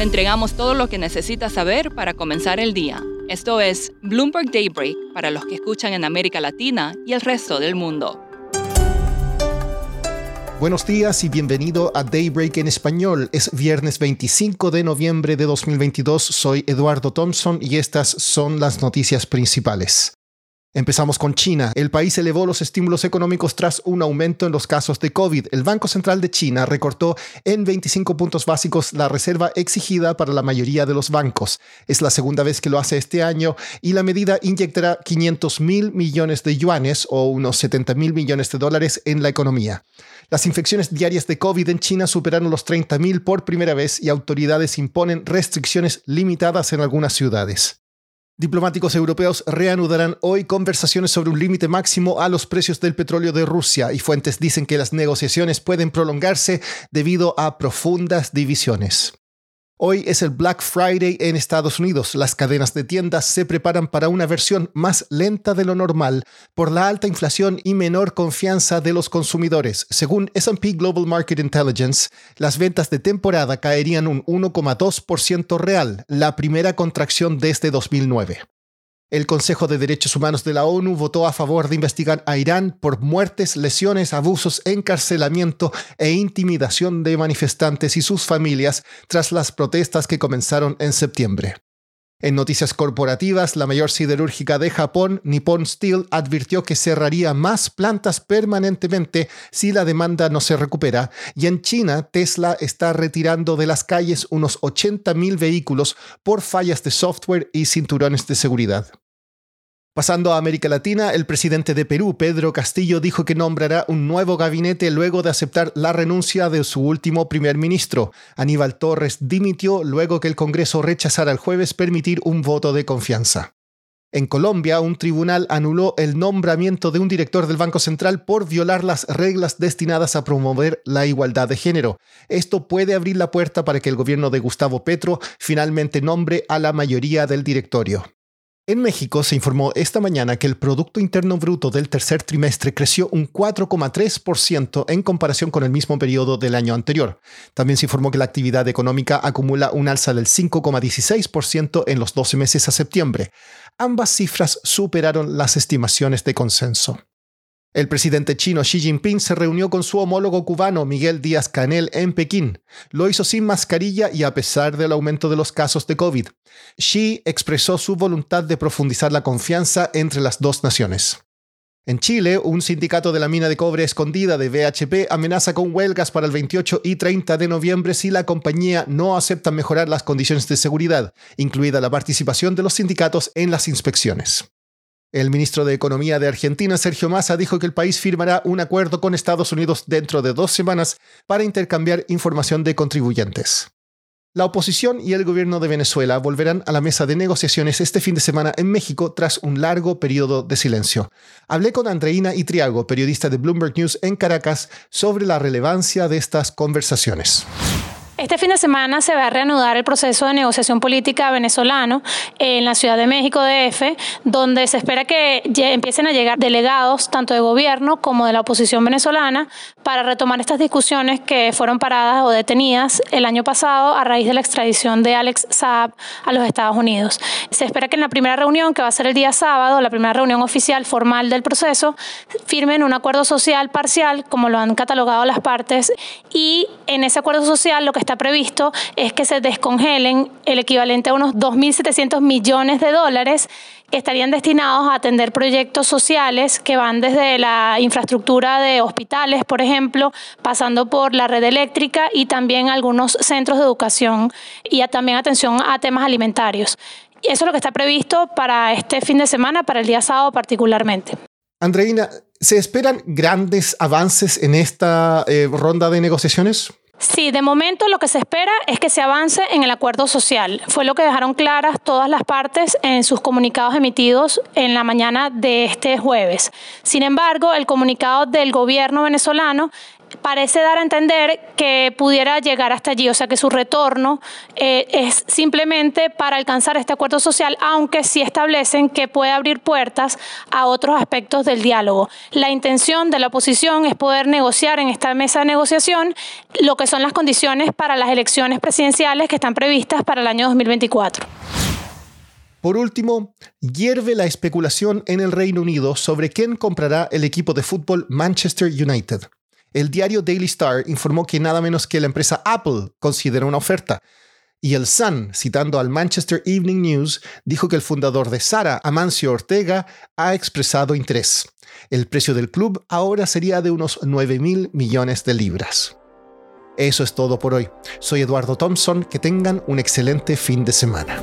Le entregamos todo lo que necesita saber para comenzar el día. Esto es Bloomberg Daybreak para los que escuchan en América Latina y el resto del mundo. Buenos días y bienvenido a Daybreak en español. Es viernes 25 de noviembre de 2022. Soy Eduardo Thompson y estas son las noticias principales. Empezamos con China. El país elevó los estímulos económicos tras un aumento en los casos de COVID. El Banco Central de China recortó en 25 puntos básicos la reserva exigida para la mayoría de los bancos. Es la segunda vez que lo hace este año y la medida inyectará 500.000 millones de yuanes o unos $70.000 millones de dólares en la economía. Las infecciones diarias de COVID en China superaron los 30.000 por primera vez y autoridades imponen restricciones limitadas en algunas ciudades. Diplomáticos europeos reanudarán hoy conversaciones sobre un límite máximo a los precios del petróleo de Rusia y fuentes dicen que las negociaciones pueden prolongarse debido a profundas divisiones. Hoy es el Black Friday en Estados Unidos. Las cadenas de tiendas se preparan para una versión más lenta de lo normal por la alta inflación y menor confianza de los consumidores. Según S&P Global Market Intelligence, las ventas de temporada caerían un 1,2% real, la primera contracción desde 2009. El Consejo de Derechos Humanos de la ONU votó a favor de investigar a Irán por muertes, lesiones, abusos, encarcelamiento e intimidación de manifestantes y sus familias tras las protestas que comenzaron en septiembre. En noticias corporativas, la mayor siderúrgica de Japón, Nippon Steel, advirtió que cerraría más plantas permanentemente si la demanda no se recupera. Y en China, Tesla está retirando de las calles unos 80.000 vehículos por fallas de software y cinturones de seguridad. Pasando a América Latina, el presidente de Perú, Pedro Castillo, dijo que nombrará un nuevo gabinete luego de aceptar la renuncia de su último primer ministro. Aníbal Torres dimitió luego que el Congreso rechazara el jueves permitir un voto de confianza. En Colombia, un tribunal anuló el nombramiento de un director del Banco Central por violar las reglas destinadas a promover la igualdad de género. Esto puede abrir la puerta para que el gobierno de Gustavo Petro finalmente nombre a la mayoría del directorio. En México se informó esta mañana que el Producto Interno Bruto del tercer trimestre creció un 4,3% en comparación con el mismo periodo del año anterior. También se informó que la actividad económica acumula un alza del 5,16% en los 12 meses a septiembre. Ambas cifras superaron las estimaciones de consenso. El presidente chino Xi Jinping se reunió con su homólogo cubano Miguel Díaz-Canel en Pekín. Lo hizo sin mascarilla y a pesar del aumento de los casos de COVID. Xi expresó su voluntad de profundizar la confianza entre las dos naciones. En Chile, un sindicato de la mina de cobre Escondida de BHP amenaza con huelgas para el 28 y 30 de noviembre si la compañía no acepta mejorar las condiciones de seguridad, incluida la participación de los sindicatos en las inspecciones. El ministro de Economía de Argentina, Sergio Massa, dijo que el país firmará un acuerdo con Estados Unidos dentro de 2 semanas para intercambiar información de contribuyentes. La oposición y el gobierno de Venezuela volverán a la mesa de negociaciones este fin de semana en México tras un largo periodo de silencio. Hablé con Andreina Itriago, periodista de Bloomberg News en Caracas, sobre la relevancia de estas conversaciones. Este fin de semana se va a reanudar el proceso de negociación política venezolano en la Ciudad de México DF, donde se espera que empiecen a llegar delegados tanto de gobierno como de la oposición venezolana para retomar estas discusiones que fueron paradas o detenidas el año pasado a raíz de la extradición de Alex Saab a los Estados Unidos. Se espera que en la primera reunión, que va a ser el día sábado, la primera reunión oficial formal del proceso, firmen un acuerdo social parcial, como lo han catalogado las partes, y en ese acuerdo social lo que está previsto es que se descongelen el equivalente a unos 2.700 millones de dólares que estarían destinados a atender proyectos sociales que van desde la infraestructura de hospitales, por ejemplo, pasando por la red eléctrica y también algunos centros de educación y también atención a temas alimentarios. Y eso es lo que está previsto para este fin de semana, para el día sábado particularmente. Andreina, ¿se esperan grandes avances en esta ronda de negociaciones? Sí, de momento lo que se espera es que se avance en el acuerdo social. Fue lo que dejaron claras todas las partes en sus comunicados emitidos en la mañana de este jueves. Sin embargo, el comunicado del gobierno venezolano parece dar a entender que pudiera llegar hasta allí, o sea que su retorno es simplemente para alcanzar este acuerdo social, aunque sí establecen que puede abrir puertas a otros aspectos del diálogo. La intención de la oposición es poder negociar en esta mesa de negociación lo que son las condiciones para las elecciones presidenciales que están previstas para el año 2024. Por último, hierve la especulación en el Reino Unido sobre quién comprará el equipo de fútbol Manchester United. El diario Daily Star informó que nada menos que la empresa Apple considera una oferta. Y el Sun, citando al Manchester Evening News, dijo que el fundador de Zara, Amancio Ortega, ha expresado interés. El precio del club ahora sería de unos 9.000 millones de libras. Eso es todo por hoy. Soy Eduardo Thompson. Que tengan un excelente fin de semana.